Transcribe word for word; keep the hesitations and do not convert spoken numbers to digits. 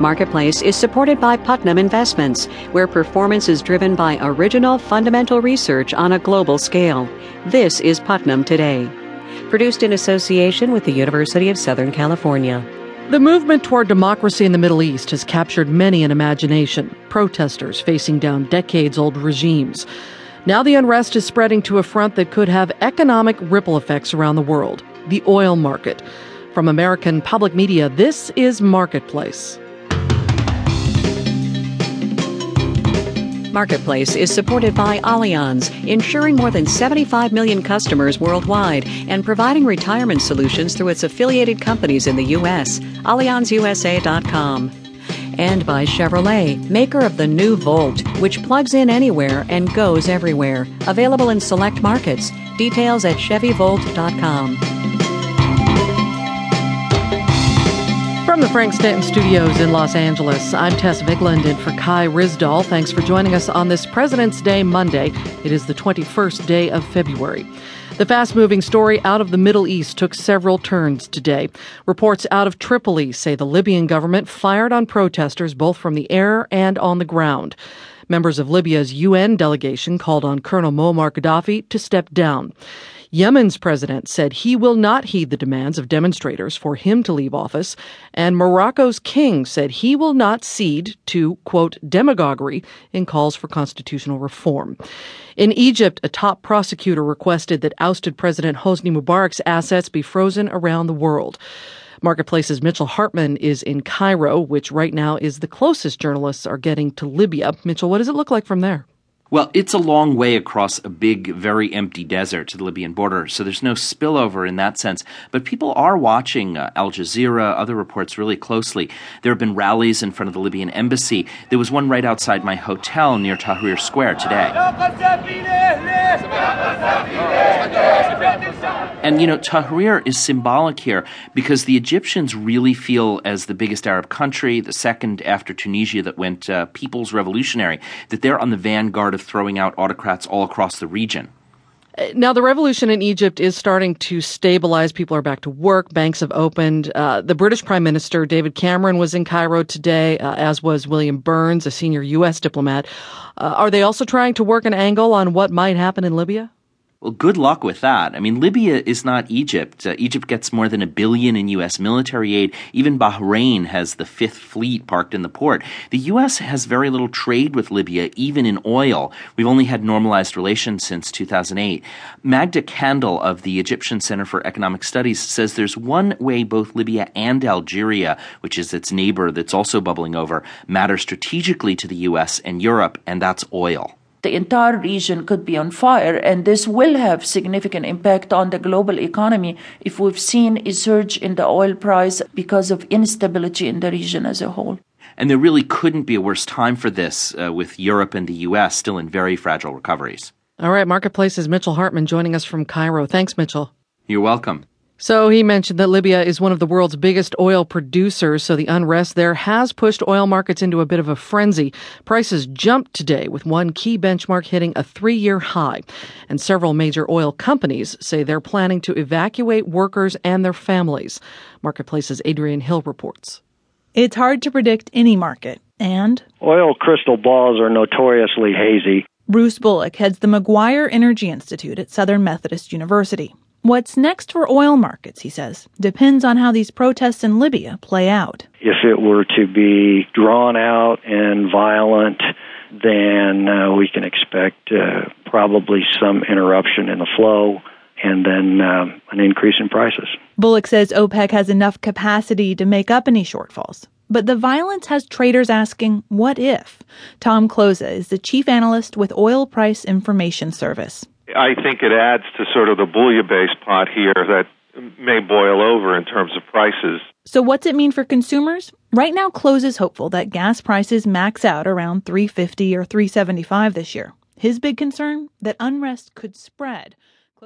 Marketplace is supported by Putnam Investments, where performance is driven by original fundamental research on a global scale. This is Putnam Today, produced in association with the University of Southern California. The movement toward democracy in the Middle East has captured many an imagination, protesters facing down decades-old regimes. Now the unrest is spreading to a front that could have economic ripple effects around the world, the oil market. From American Public Media, this is Marketplace. Marketplace is supported by Allianz, insuring more than seventy-five million customers worldwide and providing retirement solutions through its affiliated companies in the U S Allianz U S A dot com. And by Chevrolet, maker of the new Volt, which plugs in anywhere and goes everywhere. Available in select markets. Details at Chevy Volt dot com. From the Frank Stanton Studios in Los Angeles, I'm Tess Viglund, and for Kai Ryssdal, thanks for joining us on this President's Day Monday. It is the twenty-first day of February. The fast-moving story out of the Middle East took several turns today. Reports out of Tripoli say the Libyan government fired on protesters both from the air and on the ground. Members of Libya's U N delegation called on Colonel Muammar Gaddafi to step down. Yemen's president said he will not heed the demands of demonstrators for him to leave office, and Morocco's king said he will not cede to, quote, demagoguery in calls for constitutional reform. In Egypt, a top prosecutor requested that ousted President Hosni Mubarak's assets be frozen around the world. Marketplace's Mitchell Hartman is in Cairo, which right now is the closest journalists are getting to Libya. Mitchell, what does it look like from there? Well, it's a long way across a big, very empty desert to the Libyan border, so there's no spillover in that sense. But people are watching uh, Al Jazeera, other reports really closely. There have been rallies in front of the Libyan embassy. There was one right outside my hotel near Tahrir Square today. And, you know, Tahrir is symbolic here because the Egyptians really feel, as the biggest Arab country, the second after Tunisia that went uh, People's Revolutionary, that they're on the vanguard of throwing out autocrats all across the region. Now, the revolution in Egypt is starting to stabilize. People are back to work. Banks have opened. Uh, the British Prime Minister, David Cameron, was in Cairo today, uh, as was William Burns, a senior U S diplomat. Uh, are they also trying to work an angle on what might happen in Libya? Well, good luck with that. I mean, Libya is not Egypt. Uh, Egypt gets more than a billion in U S military aid. Even Bahrain has the Fifth Fleet parked in the port. The U S has very little trade with Libya, even in oil. We've only had normalized relations since two thousand eight. Magda Kandil of the Egyptian Center for Economic Studies says there's one way both Libya and Algeria, which is its neighbor that's also bubbling over, matter strategically to the U S and Europe, and that's oil. The entire region could be on fire, and this will have significant impact on the global economy if we've seen a surge in the oil price because of instability in the region as a whole. And there really couldn't be a worse time for this, uh, with Europe and the U S still in very fragile recoveries. All right, Marketplace's Mitchell Hartman joining us from Cairo. Thanks, Mitchell. You're welcome. So he mentioned that Libya is one of the world's biggest oil producers, so the unrest there has pushed oil markets into a bit of a frenzy. Prices jumped today, with one key benchmark hitting a three-year high. And several major oil companies say they're planning to evacuate workers and their families. Marketplace's Adrian Hill reports. It's hard to predict any market, and oil crystal balls are notoriously hazy. Bruce Bullock heads the Maguire Energy Institute at Southern Methodist University. What's next for oil markets, he says, depends on how these protests in Libya play out. If it were to be drawn out and violent, then uh, we can expect uh, probably some interruption in the flow and then uh, an increase in prices. Bullock says OPEC has enough capacity to make up any shortfalls. But the violence has traders asking, what if? Tom Cloza is the chief analyst with Oil Price Information Service. I think it adds to sort of the bouillabaisse pot here that may boil over in terms of prices. So what's it mean for consumers? Right now, Close is hopeful that gas prices max out around three fifty or three seventy-five this year. His big concern? That unrest could spread.